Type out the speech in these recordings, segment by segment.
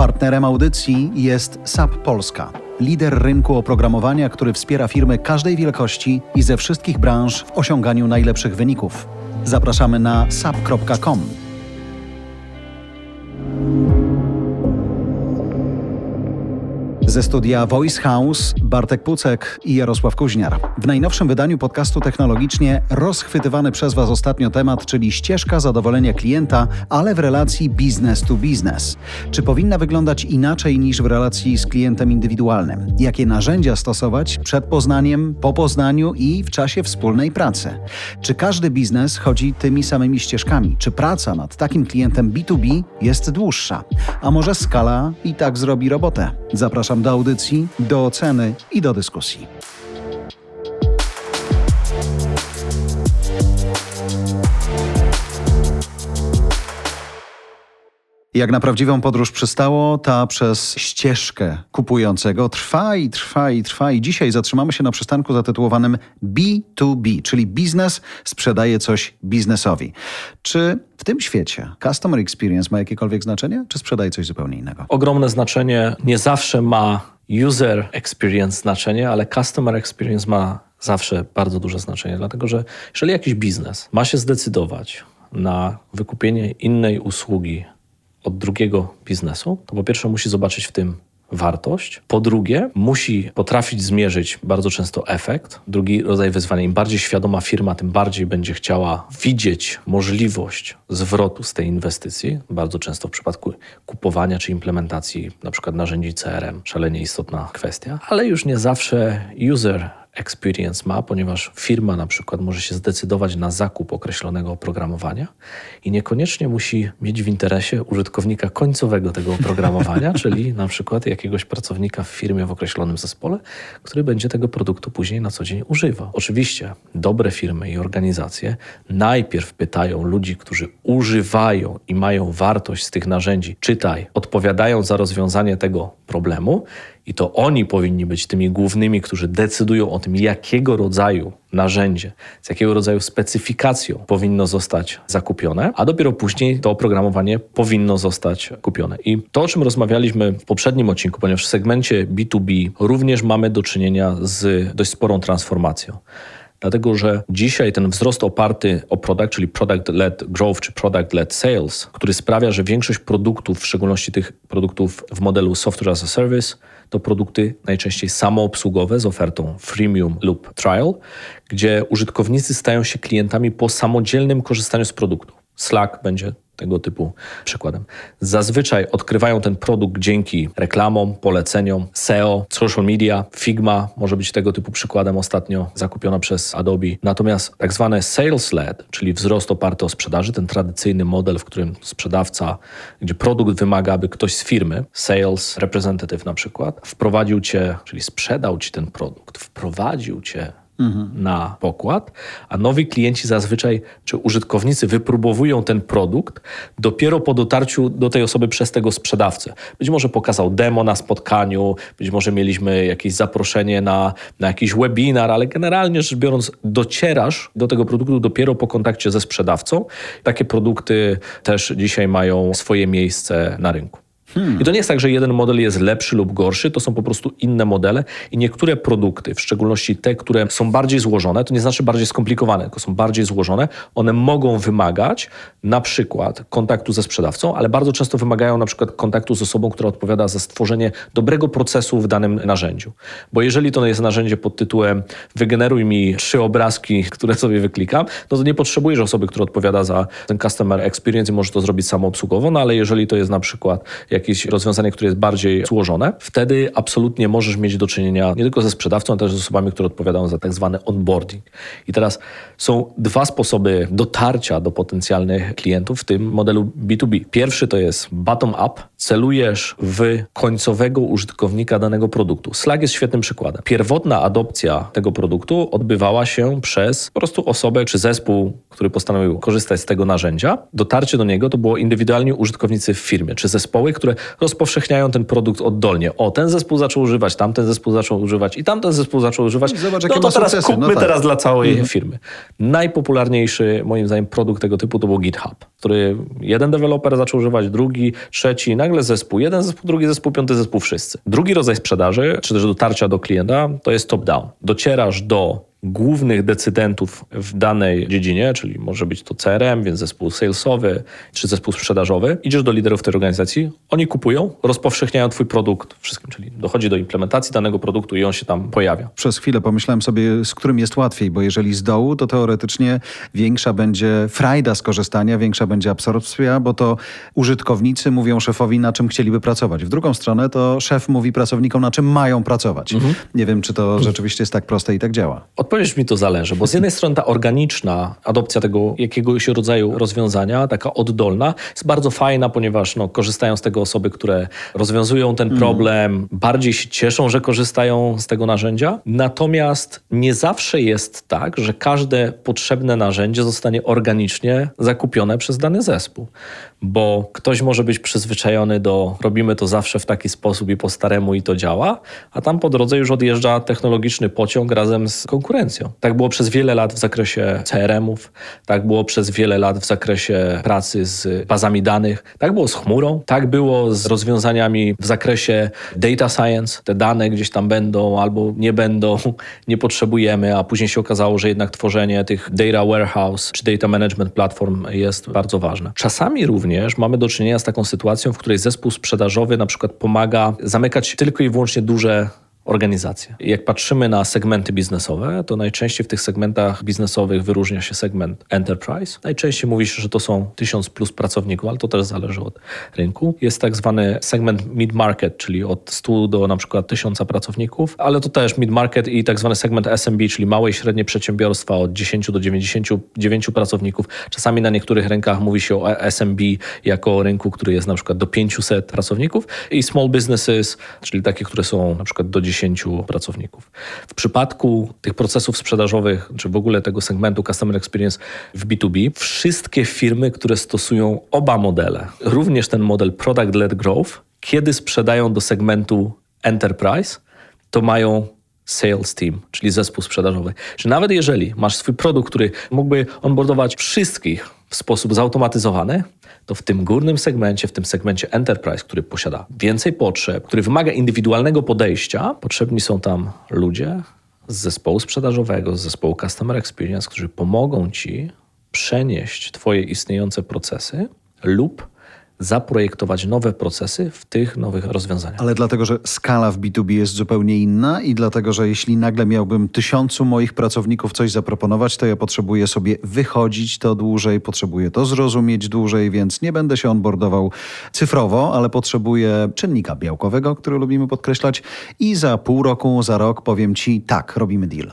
Partnerem audycji jest SAP Polska, lider rynku oprogramowania, który wspiera firmy każdej wielkości i ze wszystkich branż w osiąganiu najlepszych wyników. Zapraszamy na sap.com. Ze studia Voice House Bartek Pucek i Jarosław Kuźniar. W najnowszym wydaniu podcastu Technologicznie rozchwytywany przez Was ostatnio temat, czyli ścieżka zadowolenia klienta, ale w relacji biznes to biznes. Czy powinna wyglądać inaczej niż w relacji z klientem indywidualnym? Jakie narzędzia stosować przed poznaniem, po poznaniu i w czasie wspólnej pracy? Czy każdy biznes chodzi tymi samymi ścieżkami? Czy praca nad takim klientem B2B jest dłuższa? A może skala i tak zrobi robotę? Zapraszam do audycji, do oceny i do dyskusji. Jak na prawdziwą podróż przystało, ta przez ścieżkę kupującego trwa. I dzisiaj zatrzymamy się na przystanku zatytułowanym B2B, czyli biznes sprzedaje coś biznesowi. Czy w tym świecie customer experience ma jakiekolwiek znaczenie, czy sprzedaje coś zupełnie innego? Ogromne znaczenie. Nie zawsze ma user experience znaczenie, ale customer experience ma zawsze bardzo duże znaczenie, dlatego że jeżeli jakiś biznes ma się zdecydować na wykupienie innej usługi od drugiego biznesu, to po pierwsze musi zobaczyć w tym wartość. Po drugie, musi potrafić zmierzyć bardzo często efekt. Drugi rodzaj wyzwania. Im bardziej świadoma firma, tym bardziej będzie chciała widzieć możliwość zwrotu z tej inwestycji. Bardzo często w przypadku kupowania czy implementacji na przykład narzędzi CRM. Szalenie istotna kwestia. Ale już nie zawsze user experience ma, ponieważ firma na przykład może się zdecydować na zakup określonego oprogramowania i niekoniecznie musi mieć w interesie użytkownika końcowego tego oprogramowania, czyli na przykład jakiegoś pracownika w firmie w określonym zespole, który będzie tego produktu później na co dzień używał. Oczywiście dobre firmy i organizacje najpierw pytają ludzi, którzy używają i mają wartość z tych narzędzi, czytaj, odpowiadają za rozwiązanie tego problemu. I to oni powinni być tymi głównymi, którzy decydują o tym, jakiego rodzaju narzędzie, z jakiego rodzaju specyfikacją powinno zostać zakupione, a dopiero później to oprogramowanie powinno zostać kupione. I to, o czym rozmawialiśmy w poprzednim odcinku, ponieważ w segmencie B2B również mamy do czynienia z dość sporą transformacją. Dlatego, że dzisiaj ten wzrost oparty o product, czyli product-led growth czy product-led sales, który sprawia, że większość produktów, w szczególności tych produktów w modelu software as a service, to produkty najczęściej samoobsługowe z ofertą freemium lub trial, gdzie użytkownicy stają się klientami po samodzielnym korzystaniu z produktu. Slack będzie tego typu przykładem. Zazwyczaj odkrywają ten produkt dzięki reklamom, poleceniom, SEO, social media, Figma może być tego typu przykładem ostatnio zakupiona przez Adobe. Natomiast tak zwane sales-led, czyli wzrost oparty o sprzedaży, ten tradycyjny model, w którym sprzedawca, gdzie produkt wymaga, aby ktoś z firmy, sales representative na przykład, wprowadził cię, czyli sprzedał ci ten produkt, wprowadził cię na pokład, a nowi klienci zazwyczaj, czy użytkownicy wypróbowują ten produkt dopiero po dotarciu do tej osoby przez tego sprzedawcę. Być może pokazał demo na spotkaniu, być może mieliśmy jakieś zaproszenie na jakiś webinar, ale generalnie rzecz biorąc docierasz do tego produktu dopiero po kontakcie ze sprzedawcą. Takie produkty też dzisiaj mają swoje miejsce na rynku. I to nie jest tak, że jeden model jest lepszy lub gorszy, to są po prostu inne modele i niektóre produkty, w szczególności te, które są bardziej złożone, to nie znaczy bardziej skomplikowane, tylko są bardziej złożone, one mogą wymagać na przykład kontaktu ze sprzedawcą, ale bardzo często wymagają na przykład kontaktu z osobą, która odpowiada za stworzenie dobrego procesu w danym narzędziu. Bo jeżeli to jest narzędzie pod tytułem wygeneruj mi 3 obrazki, które sobie wyklikam, no to nie potrzebujesz osoby, która odpowiada za ten customer experience i może to zrobić samoobsługowo, no ale jeżeli to jest na przykład jakieś rozwiązanie, które jest bardziej złożone, wtedy absolutnie możesz mieć do czynienia nie tylko ze sprzedawcą, ale też z osobami, które odpowiadają za tak zwany onboarding. I teraz są 2 sposoby dotarcia do potencjalnych klientów w tym modelu B2B. Pierwszy to jest bottom-up. Celujesz w końcowego użytkownika danego produktu. Slack jest świetnym przykładem. Pierwotna adopcja tego produktu odbywała się przez po prostu osobę czy zespół, który postanowił korzystać z tego narzędzia. Dotarcie do niego to było indywidualni użytkownicy w firmie czy zespoły, które rozpowszechniają ten produkt oddolnie. O, ten zespół zaczął używać, tamten zespół zaczął używać i tamten zespół zaczął używać. Zobacz, no to teraz kupmy teraz dla całej firmy. Najpopularniejszy moim zdaniem produkt tego typu to był GitHub. który jeden deweloper zaczął używać, drugi, trzeci, nagle zespół. Jeden zespół, drugi zespół, piąty zespół, wszyscy. Drugi rodzaj sprzedaży, czy też dotarcia do klienta, to jest top-down. Docierasz do głównych decydentów w danej dziedzinie, czyli może być to CRM, więc zespół salesowy, czy zespół sprzedażowy. Idziesz do liderów tej organizacji, oni kupują, rozpowszechniają twój produkt wszystkim, czyli dochodzi do implementacji danego produktu i on się tam pojawia. Przez chwilę pomyślałem sobie, z którym jest łatwiej, bo jeżeli z dołu, to teoretycznie większa będzie frajda z korzystania, większa będzie absorpcja, bo to użytkownicy mówią szefowi, na czym chcieliby pracować. W drugą stronę to szef mówi pracownikom, na czym mają pracować. Mhm. Nie wiem, czy to rzeczywiście jest tak proste i tak działa. Odpowiedź mi to zależy, bo z jednej strony ta organiczna adopcja tego jakiegoś rodzaju rozwiązania, taka oddolna, jest bardzo fajna, ponieważ korzystają z tego osoby, które rozwiązują ten problem, bardziej się cieszą, że korzystają z tego narzędzia. Natomiast nie zawsze jest tak, że każde potrzebne narzędzie zostanie organicznie zakupione przez dany zespół. Bo ktoś może być przyzwyczajony do robimy to zawsze w taki sposób i po staremu i to działa, a tam po drodze już odjeżdża technologiczny pociąg razem z konkurencją. Tak było przez wiele lat w zakresie CRM-ów, tak było przez wiele lat w zakresie pracy z bazami danych, tak było z chmurą, tak było z rozwiązaniami w zakresie data science. Te dane gdzieś tam będą albo nie będą, nie potrzebujemy, a później się okazało, że jednak tworzenie tych data warehouse czy data management platform jest bardzo ważne. Czasami również mamy do czynienia z taką sytuacją, w której zespół sprzedażowy na przykład pomaga zamykać tylko i wyłącznie duże organizacje. Jak patrzymy na segmenty biznesowe, to najczęściej w tych segmentach biznesowych wyróżnia się segment enterprise. Najczęściej mówi się, że to są 1000+ pracowników, ale to też zależy od rynku. Jest tak zwany segment mid-market, czyli od 100 do na przykład 1000 pracowników, ale to też mid-market i tak zwany segment SMB, czyli małe i średnie przedsiębiorstwa od 10 do 99 pracowników. Czasami na niektórych rynkach mówi się o SMB jako rynku, który jest na przykład do 500 pracowników i small businesses, czyli takie, które są na przykład do 10 pracowników. W przypadku tych procesów sprzedażowych, czy w ogóle tego segmentu Customer Experience w B2B, wszystkie firmy, które stosują oba modele, również ten model Product-Led Growth, kiedy sprzedają do segmentu Enterprise, to mają sales team, czyli zespół sprzedażowy. Czyli nawet jeżeli masz swój produkt, który mógłby onboardować wszystkich w sposób zautomatyzowany, to w tym górnym segmencie, w tym segmencie enterprise, który posiada więcej potrzeb, który wymaga indywidualnego podejścia, potrzebni są tam ludzie z zespołu sprzedażowego, z zespołu Customer Experience, którzy pomogą Ci przenieść Twoje istniejące procesy lub zaprojektować nowe procesy w tych nowych rozwiązaniach. Ale dlatego, że skala w B2B jest zupełnie inna i dlatego, że jeśli nagle miałbym 1000 moich pracowników coś zaproponować, to ja potrzebuję sobie wychodzić to dłużej, potrzebuję to zrozumieć dłużej, więc nie będę się onboardował cyfrowo, ale potrzebuję czynnika białkowego, który lubimy podkreślać i za pół roku, za rok powiem Ci tak, robimy deal.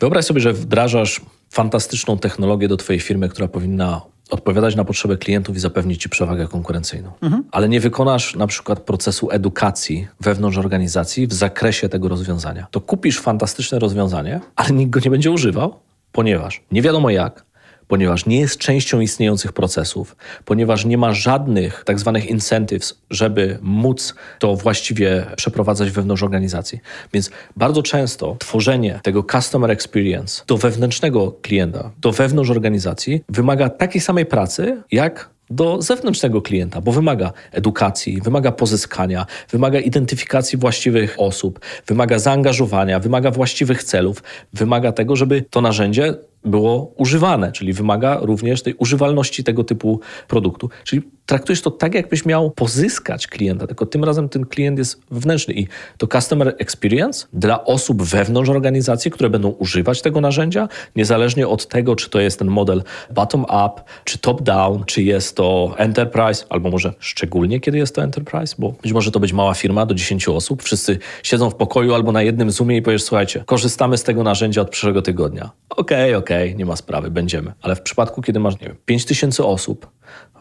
Wyobraź sobie, że wdrażasz fantastyczną technologię do Twojej firmy, która powinna odpowiadać na potrzeby klientów i zapewnić Ci przewagę konkurencyjną. Ale nie wykonasz na przykład procesu edukacji wewnątrz organizacji w zakresie tego rozwiązania. To kupisz fantastyczne rozwiązanie, ale nikt go nie będzie używał, ponieważ nie wiadomo jak, ponieważ nie jest częścią istniejących procesów, ponieważ nie ma żadnych tak zwanych incentives, żeby móc to właściwie przeprowadzać wewnątrz organizacji. Więc bardzo często tworzenie tego customer experience do wewnętrznego klienta, do wewnątrz organizacji wymaga takiej samej pracy, jak do zewnętrznego klienta, bo wymaga edukacji, wymaga pozyskania, wymaga identyfikacji właściwych osób, wymaga zaangażowania, wymaga właściwych celów, wymaga tego, żeby to narzędzie było używane, czyli wymaga również tej używalności tego typu produktu. Czyli traktujesz to tak, jakbyś miał pozyskać klienta, tylko tym razem ten klient jest wewnętrzny i to customer experience dla osób wewnątrz organizacji, które będą używać tego narzędzia, niezależnie od tego, czy to jest ten model bottom-up, czy top-down, czy jest to enterprise, albo może szczególnie, kiedy jest to enterprise, bo być może to być mała firma do 10 osób, wszyscy siedzą w pokoju albo na jednym Zoomie i powiesz, słuchajcie, korzystamy z tego narzędzia od przyszłego tygodnia. Okej, nie ma sprawy, będziemy. Ale w przypadku, kiedy masz, nie wiem, 5000 osób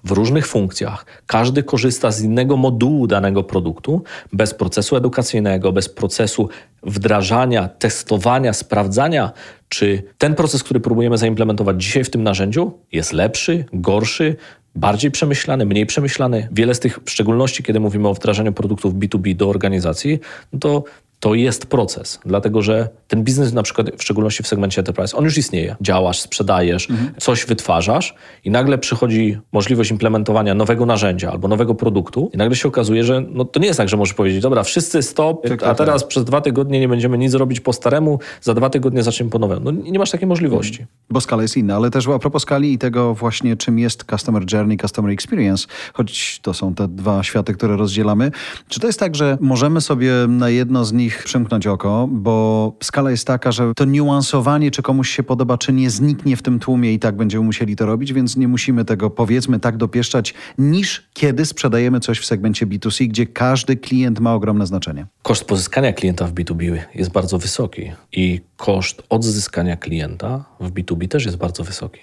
w różnych funkcjach, każdy korzysta z innego modułu danego produktu, bez procesu edukacyjnego, bez procesu wdrażania, testowania, sprawdzania, czy ten proces, który próbujemy zaimplementować dzisiaj w tym narzędziu, jest lepszy, gorszy, bardziej przemyślany, mniej przemyślany. Wiele z tych, w szczególności kiedy mówimy o wdrażaniu produktów B2B do organizacji, no to to jest proces, dlatego że ten biznes na przykład, w szczególności w segmencie enterprise, on już istnieje. Działasz, sprzedajesz, coś wytwarzasz i nagle przychodzi możliwość implementowania nowego narzędzia albo nowego produktu i nagle się okazuje, że no, to nie jest tak, że możesz powiedzieć, dobra, wszyscy stop, a teraz przez 2 tygodnie nie będziemy nic robić po staremu, za 2 tygodnie zaczniemy po nowemu. No nie masz takiej możliwości. Bo skala jest inna, ale też a propos skali i tego właśnie, czym jest customer journey, customer experience, choć to są te dwa światy, które rozdzielamy. Czy to jest tak, że możemy sobie na jedno z nich przymknąć oko, bo skala jest taka, że to niuansowanie, czy komuś się podoba, czy nie, zniknie w tym tłumie i tak będziemy musieli to robić, więc nie musimy tego, powiedzmy, tak dopieszczać, niż kiedy sprzedajemy coś w segmencie B2C, gdzie każdy klient ma ogromne znaczenie. Koszt pozyskania klienta w B2B jest bardzo wysoki i koszt odzyskania klienta w B2B też jest bardzo wysoki.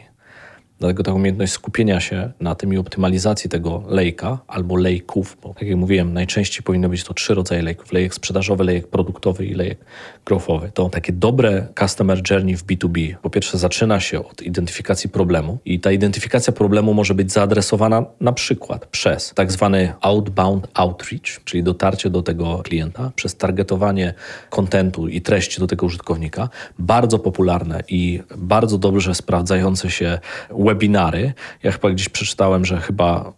Dlatego ta umiejętność skupienia się na tym i optymalizacji tego lejka albo lejków, bo tak jak mówiłem, najczęściej powinno być to 3 rodzaje lejków. Lejek sprzedażowy, lejek produktowy i lejek growthowy. To takie dobre customer journey w B2B. Po pierwsze zaczyna się od identyfikacji problemu i ta identyfikacja problemu może być zaadresowana na przykład przez tak zwany outbound outreach, czyli dotarcie do tego klienta, przez targetowanie kontentu i treści do tego użytkownika. Bardzo popularne i bardzo dobrze sprawdzające się webinary. Ja chyba gdzieś przeczytałem, że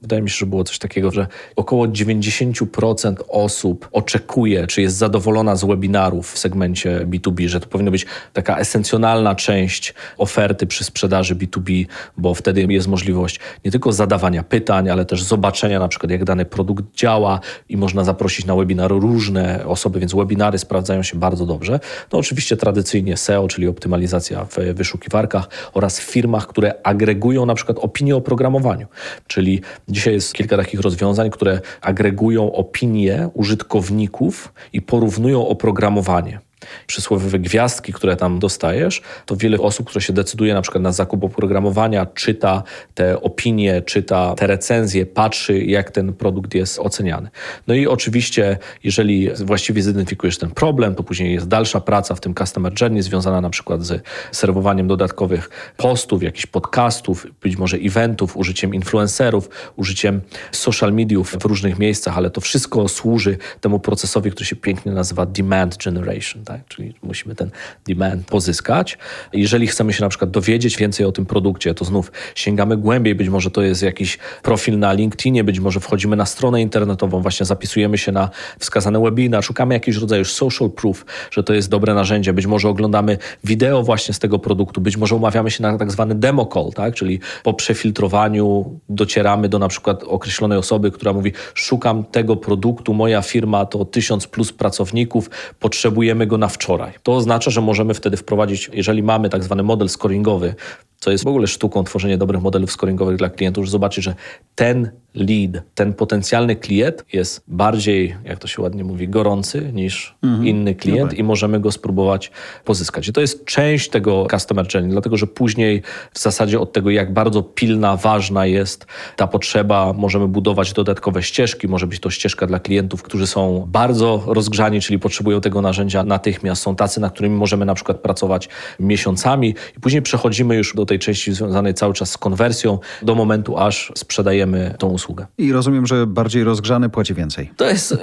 wydaje mi się, że było coś takiego, że około 90% osób oczekuje, czy jest zadowolona z webinarów w segmencie B2B, że to powinna być taka esencjonalna część oferty przy sprzedaży B2B, bo wtedy jest możliwość nie tylko zadawania pytań, ale też zobaczenia na przykład, jak dany produkt działa i można zaprosić na webinar różne osoby, więc webinary sprawdzają się bardzo dobrze. No oczywiście tradycyjnie SEO, czyli optymalizacja w wyszukiwarkach oraz w firmach, które agregują na przykład opinie o programowaniu. Czyli dzisiaj jest kilka takich rozwiązań, które agregują opinie użytkowników i porównują oprogramowanie. Przysłowiowe gwiazdki, które tam dostajesz, to wiele osób, które się decyduje na przykład na zakup oprogramowania, czyta te opinie, czyta te recenzje, patrzy, jak ten produkt jest oceniany. No i oczywiście, jeżeli właściwie zidentyfikujesz ten problem, to później jest dalsza praca w tym customer journey związana na przykład z serwowaniem dodatkowych postów, jakichś podcastów, być może eventów, użyciem influencerów, użyciem social mediów w różnych miejscach, ale to wszystko służy temu procesowi, który się pięknie nazywa demand generation, tak? Czyli musimy ten demand pozyskać. Jeżeli chcemy się na przykład dowiedzieć więcej o tym produkcie, to znów sięgamy głębiej, być może to jest jakiś profil na LinkedInie, być może wchodzimy na stronę internetową, właśnie zapisujemy się na wskazane webinar, szukamy jakiegoś rodzaju social proof, że to jest dobre narzędzie, być może oglądamy wideo właśnie z tego produktu, być może umawiamy się na tak zwany demo call, tak? Czyli po przefiltrowaniu docieramy do na przykład określonej osoby, która mówi, szukam tego produktu, moja firma to 1000+ pracowników, potrzebujemy go na wczoraj. To oznacza, że możemy wtedy wprowadzić, jeżeli mamy tak zwany model scoringowy, co jest w ogóle sztuką tworzenia dobrych modelów scoringowych dla klientów, że zobaczy, że ten lead, ten potencjalny klient jest bardziej, jak to się ładnie mówi, gorący niż inny klient i możemy go spróbować pozyskać. I to jest część tego customer journey, dlatego że później w zasadzie od tego, jak bardzo pilna, ważna jest ta potrzeba, możemy budować dodatkowe ścieżki, może być to ścieżka dla klientów, którzy są bardzo rozgrzani, czyli potrzebują tego narzędzia natychmiast. Są tacy, nad którymi możemy na przykład pracować miesiącami i później przechodzimy już do tej części związanej cały czas z konwersją do momentu, aż sprzedajemy tą usługę. I rozumiem, że bardziej rozgrzany płaci więcej. To jest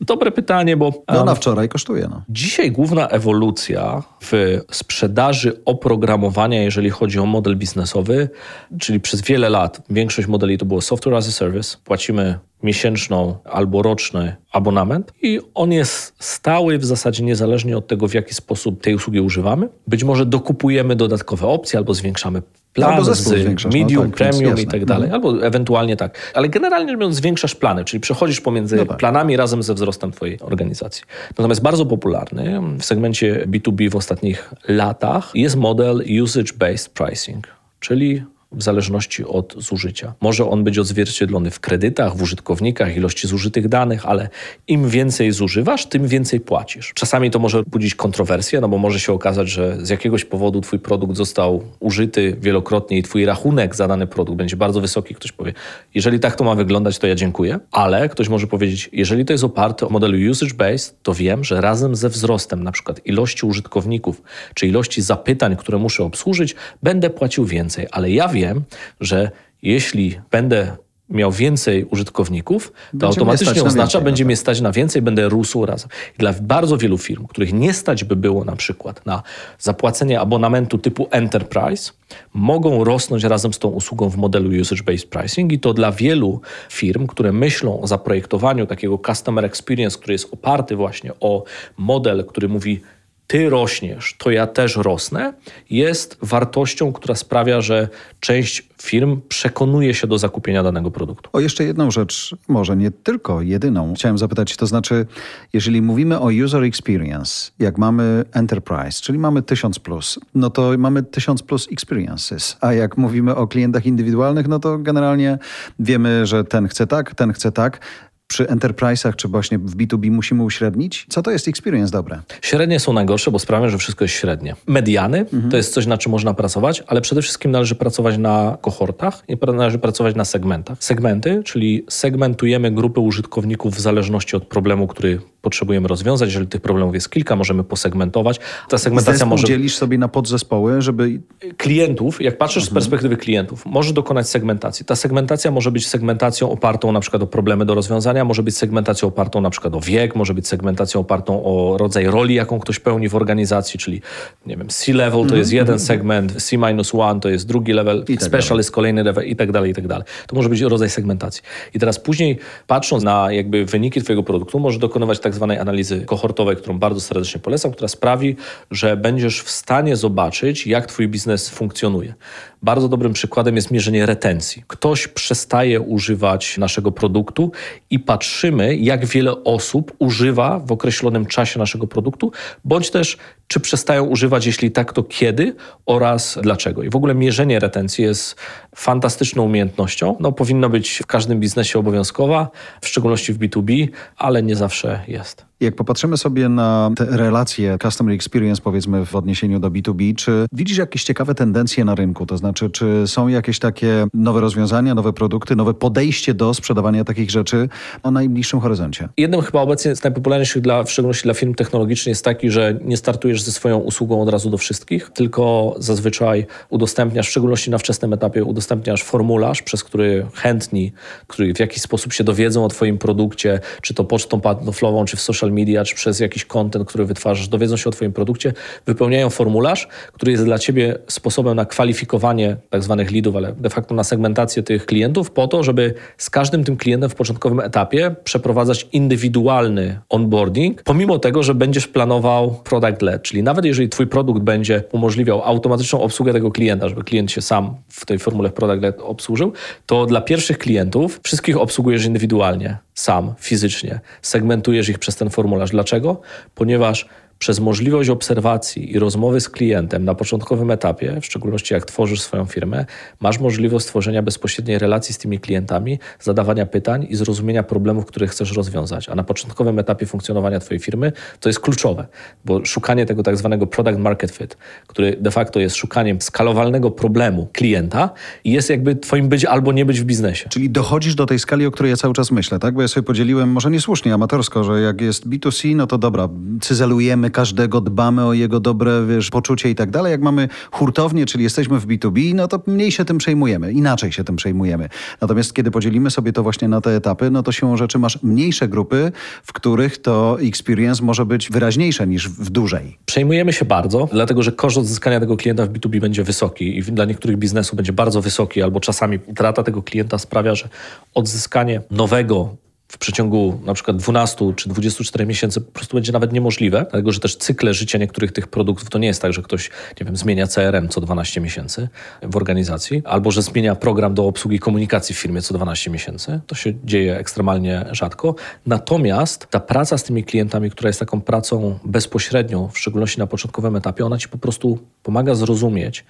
dobre pytanie, bo... No na wczoraj kosztuje. No. Dzisiaj główna ewolucja w sprzedaży oprogramowania, jeżeli chodzi o model biznesowy, czyli przez wiele lat większość modeli to było software as a service, płacimy miesięczną albo roczny abonament i on jest stały w zasadzie niezależnie od tego, w jaki sposób tej usługi używamy. Być może dokupujemy dodatkowe opcje albo zwiększamy plan albo z medium, tak, premium i tak dalej. Albo ewentualnie tak. Ale generalnie mówiąc zwiększasz plany, czyli przechodzisz pomiędzy planami razem ze wzrostem twojej organizacji. Natomiast bardzo popularny w segmencie B2B w ostatnich latach jest model usage-based pricing, czyli w zależności od zużycia. Może on być odzwierciedlony w kredytach, w użytkownikach, ilości zużytych danych, ale im więcej zużywasz, tym więcej płacisz. Czasami to może budzić kontrowersje, no bo może się okazać, że z jakiegoś powodu twój produkt został użyty wielokrotnie i twój rachunek za dany produkt będzie bardzo wysoki. Ktoś powie, jeżeli tak to ma wyglądać, to ja dziękuję. Ale ktoś może powiedzieć, jeżeli to jest oparte o modelu usage-based, to wiem, że razem ze wzrostem na przykład ilości użytkowników, czy ilości zapytań, które muszę obsłużyć, będę płacił więcej, ale ja wiem, że jeśli będę miał więcej użytkowników, to automatycznie oznacza, będzie mnie stać na więcej, będę rósł razem. Dla bardzo wielu firm, których nie stać by było na przykład na zapłacenie abonamentu typu Enterprise, mogą rosnąć razem z tą usługą w modelu usage-based pricing i to dla wielu firm, które myślą o zaprojektowaniu takiego customer experience, który jest oparty właśnie o model, który mówi ty rośniesz, to ja też rosnę, jest wartością, która sprawia, że część firm przekonuje się do zakupienia danego produktu. O, jeszcze jedną rzecz, może nie tylko jedyną, chciałem zapytać, to znaczy, jeżeli mówimy o user experience, jak mamy enterprise, czyli mamy 1000+, no to mamy 1000+ experiences, a jak mówimy o klientach indywidualnych, no to generalnie wiemy, że ten chce tak, ten chce tak. Przy enterprise'ach czy właśnie w B2B musimy uśrednić? Co to jest experience dobre? Średnie są najgorsze, bo sprawiają, że wszystko jest średnie. Mediany to jest coś, na czym można pracować, ale przede wszystkim należy pracować na kohortach i należy pracować na segmentach. Segmenty, czyli segmentujemy grupy użytkowników w zależności od problemu, który potrzebujemy rozwiązać. Jeżeli tych problemów jest kilka, możemy posegmentować. Ta segmentacja może... dzielisz sobie na podzespoły, żeby... Klientów, jak patrzysz z perspektywy klientów, możesz dokonać segmentacji. Ta segmentacja może być segmentacją opartą na przykład o problemy do rozwiązania, może być segmentacją opartą na przykład o wiek, może być segmentacją opartą o rodzaj roli, jaką ktoś pełni w organizacji, czyli nie wiem, C-level to jest jeden segment, C-minus-one to jest drugi level, specialist kolejny level i tak dalej, i tak dalej. To może być rodzaj segmentacji. I teraz później, patrząc na jakby wyniki twojego produktu, możesz dokonywać tak zwanej analizy kohortowej, którą bardzo serdecznie polecam, która sprawi, że będziesz w stanie zobaczyć, jak twój biznes funkcjonuje. Bardzo dobrym przykładem jest mierzenie retencji. Ktoś przestaje używać naszego produktu i patrzymy, jak wiele osób używa w określonym czasie naszego produktu, bądź też czy przestają używać, jeśli tak, to kiedy oraz dlaczego. I w ogóle mierzenie retencji jest fantastyczną umiejętnością. No, powinno być w każdym biznesie obowiązkowa, w szczególności w B2B, ale nie zawsze jest. Jak popatrzymy sobie na te relacje customer experience, powiedzmy w odniesieniu do B2B, czy widzisz jakieś ciekawe tendencje na rynku? To znaczy, czy są jakieś takie nowe rozwiązania, nowe produkty, nowe podejście do sprzedawania takich rzeczy o najbliższym horyzoncie? Jednym chyba obecnie z najpopularniejszych, w szczególności dla firm technologicznych, jest taki, że nie startujesz ze swoją usługą od razu do wszystkich, tylko zazwyczaj udostępniasz, w szczególności na wczesnym etapie, udostępniasz formularz, przez który chętni, którzy w jakiś sposób się dowiedzą o twoim produkcie, czy to pocztą pantoflową, czy w social media, czy przez jakiś content, który wytwarzasz, dowiedzą się o twoim produkcie, wypełniają formularz, który jest dla ciebie sposobem na kwalifikowanie tak zwanych leadów, ale de facto na segmentację tych klientów po to, żeby z każdym tym klientem w początkowym etapie przeprowadzać indywidualny onboarding, pomimo tego, że będziesz planował product-led, czyli nawet jeżeli twój produkt będzie umożliwiał automatyczną obsługę tego klienta, żeby klient się sam w tej formule product-led obsłużył, to dla pierwszych klientów wszystkich obsługujesz indywidualnie, sam, fizycznie. Segmentujesz ich przez ten formularz. Dlaczego? Ponieważ przez możliwość obserwacji i rozmowy z klientem na początkowym etapie, w szczególności jak tworzysz swoją firmę, masz możliwość stworzenia bezpośredniej relacji z tymi klientami, zadawania pytań i zrozumienia problemów, które chcesz rozwiązać. A na początkowym etapie funkcjonowania twojej firmy to jest kluczowe, bo szukanie tego tak zwanego product market fit, który de facto jest szukaniem skalowalnego problemu klienta i jest jakby twoim być albo nie być w biznesie. Czyli dochodzisz do tej skali, o której ja cały czas myślę, tak? Bo ja sobie podzieliłem, może niesłusznie, amatorsko, że jak jest B2C, no to dobra, cyzelujemy każdego, dbamy o jego dobre poczucie i tak dalej. Jak mamy hurtownię, czyli jesteśmy w B2B, no to mniej się tym przejmujemy, inaczej się tym przejmujemy. Natomiast kiedy podzielimy sobie to właśnie na te etapy, no to siłą rzeczy masz mniejsze grupy, w których to experience może być wyraźniejsze niż w dużej. Przejmujemy się bardzo, dlatego że koszt odzyskania tego klienta w B2B będzie wysoki i dla niektórych biznesów będzie bardzo wysoki, albo czasami utrata tego klienta sprawia, że odzyskanie nowego w przeciągu na przykład 12 czy 24 miesięcy po prostu będzie nawet niemożliwe, dlatego że też cykle życia niektórych tych produktów to nie jest tak, że ktoś, nie wiem, zmienia CRM co 12 miesięcy w organizacji, albo że zmienia program do obsługi komunikacji w firmie co 12 miesięcy. To się dzieje ekstremalnie rzadko. Natomiast ta praca z tymi klientami, która jest taką pracą bezpośrednią, w szczególności na początkowym etapie, ona ci po prostu pomaga zrozumieć,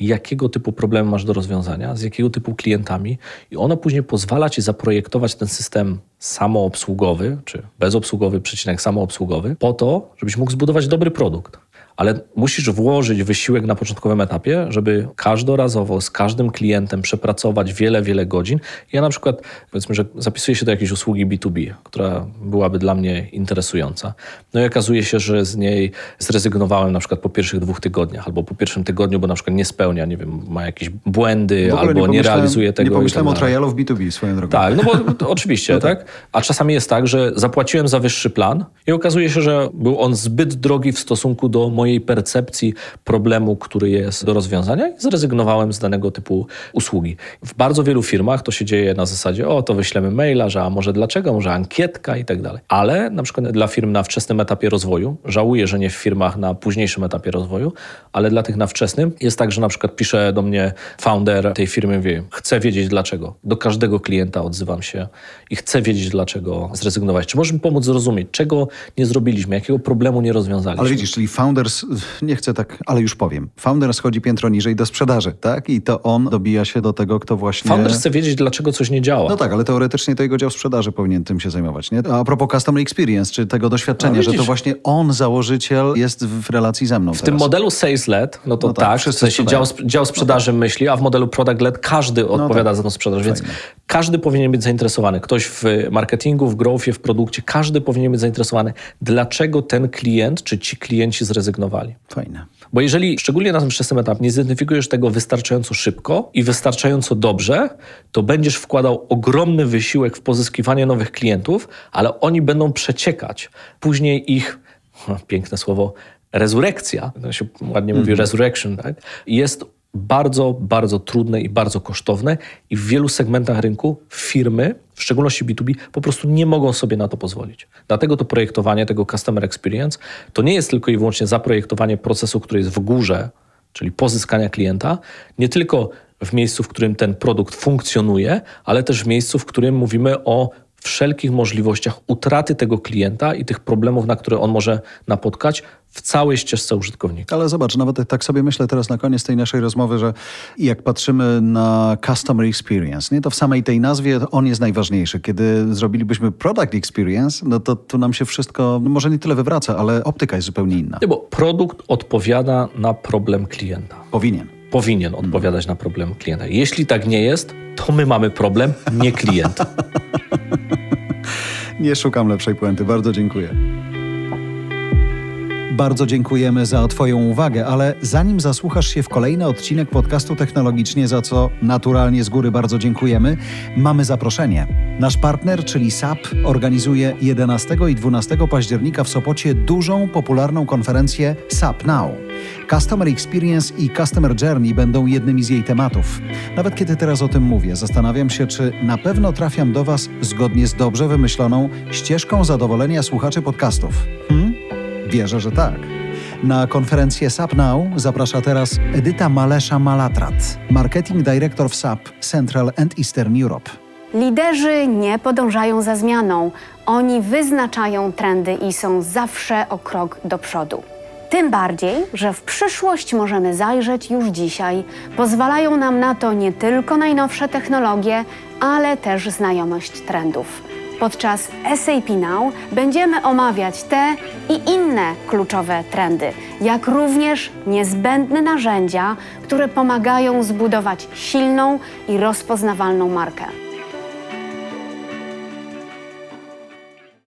jakiego typu problemy masz do rozwiązania, z jakiego typu klientami i ono później pozwala ci zaprojektować ten system samoobsługowy, czy bezobsługowy, samoobsługowy, po to, żebyś mógł zbudować dobry produkt. ale musisz włożyć wysiłek na początkowym etapie, żeby każdorazowo z każdym klientem przepracować wiele, wiele godzin. Ja na przykład, powiedzmy, że zapisuję się do jakiejś usługi B2B, która byłaby dla mnie interesująca. No i okazuje się, że z niej zrezygnowałem na przykład po pierwszych 2 tygodniach albo po pierwszym tygodniu, bo na przykład nie spełnia, nie wiem, ma jakieś błędy albo nie realizuje tego. Nie pomyślałem o trialu w B2B swoją drogą. Tak, no bo oczywiście, tak. A czasami jest tak, że zapłaciłem za wyższy plan i okazuje się, że był on zbyt drogi w stosunku do mojej percepcji problemu, który jest do rozwiązania, i zrezygnowałem z danego typu usługi. W bardzo wielu firmach to się dzieje na zasadzie, o, to wyślemy maila, że a może dlaczego, może ankietka i tak dalej. Ale na przykład dla firm na wczesnym etapie rozwoju, żałuję, że nie w firmach na późniejszym etapie rozwoju, ale dla tych na wczesnym jest tak, że na przykład pisze do mnie founder tej firmy, wie, chcę wiedzieć dlaczego. Do każdego klienta odzywam się i chcę wiedzieć, dlaczego zrezygnowałeś. Czy możesz mi pomóc zrozumieć, czego nie zrobiliśmy, jakiego problemu nie rozwiązaliśmy? Ale widzisz, czyli founders, nie chcę tak, ale już powiem, founders chodzi piętro niżej do sprzedaży, tak? I to on dobija się do tego, kto właśnie... Founders chce wiedzieć, dlaczego coś nie działa. No tak, ale teoretycznie to jego dział sprzedaży powinien tym się zajmować, nie? A propos customer experience, czy tego doświadczenia, że to właśnie on, założyciel, jest w relacji ze mną w teraz. Tym modelu sales-led, no to tak, w sensie dział sprzedaży myśli, a w modelu product-led każdy odpowiada za tą sprzedaż, więc każdy powinien być zainteresowany. Ktoś w marketingu, w growthie, w produkcie, każdy powinien być zainteresowany, dlaczego ten klient czy ci klienci zrezygnowali. Fajne. Bo jeżeli, szczególnie na tym wczesnym etapie, nie zidentyfikujesz tego wystarczająco szybko i wystarczająco dobrze, to będziesz wkładał ogromny wysiłek w pozyskiwanie nowych klientów, ale oni będą przeciekać. Później ich, piękne słowo, rezurekcja, to się ładnie mówi resurrection, tak? Jest bardzo, bardzo trudne i bardzo kosztowne i w wielu segmentach rynku firmy, w szczególności B2B, po prostu nie mogą sobie na to pozwolić. Dlatego to projektowanie tego customer experience to nie jest tylko i wyłącznie zaprojektowanie procesu, który jest w górze, czyli pozyskania klienta, nie tylko w miejscu, w którym ten produkt funkcjonuje, ale też w miejscu, w którym mówimy o wszelkich możliwościach utraty tego klienta i tych problemów, na które on może napotkać w całej ścieżce użytkownika. Ale zobacz, nawet tak sobie myślę teraz na koniec tej naszej rozmowy, że jak patrzymy na customer experience, nie, to w samej tej nazwie on jest najważniejszy. Kiedy zrobilibyśmy product experience, no to tu nam się wszystko, no może nie tyle wywraca, ale optyka jest zupełnie inna. Nie, bo produkt odpowiada na problem klienta. Powinien odpowiadać na problem klienta. Jeśli tak nie jest, to my mamy problem, nie klient. Nie szukam lepszej puenty. Bardzo dziękuję. Bardzo dziękujemy za Twoją uwagę, ale zanim zasłuchasz się w kolejny odcinek podcastu Technologicznie, za co naturalnie z góry bardzo dziękujemy, mamy zaproszenie. Nasz partner, czyli SAP, organizuje 11 i 12 października w Sopocie dużą, popularną konferencję SAP Now. Customer Experience i Customer Journey będą jednymi z jej tematów. Nawet kiedy teraz o tym mówię, zastanawiam się, czy na pewno trafiam do Was zgodnie z dobrze wymyśloną ścieżką zadowolenia słuchaczy podcastów. Wierzę, że tak. Na konferencję SAP Now zaprasza teraz Edyta Malesza-Malatrat, Marketing Director w SAP Central and Eastern Europe. Liderzy nie podążają za zmianą. Oni wyznaczają trendy i są zawsze o krok do przodu. Tym bardziej, że w przyszłość możemy zajrzeć już dzisiaj. Pozwalają nam na to nie tylko najnowsze technologie, ale też znajomość trendów. Podczas SAP Now będziemy omawiać te i inne kluczowe trendy, jak również niezbędne narzędzia, które pomagają zbudować silną i rozpoznawalną markę.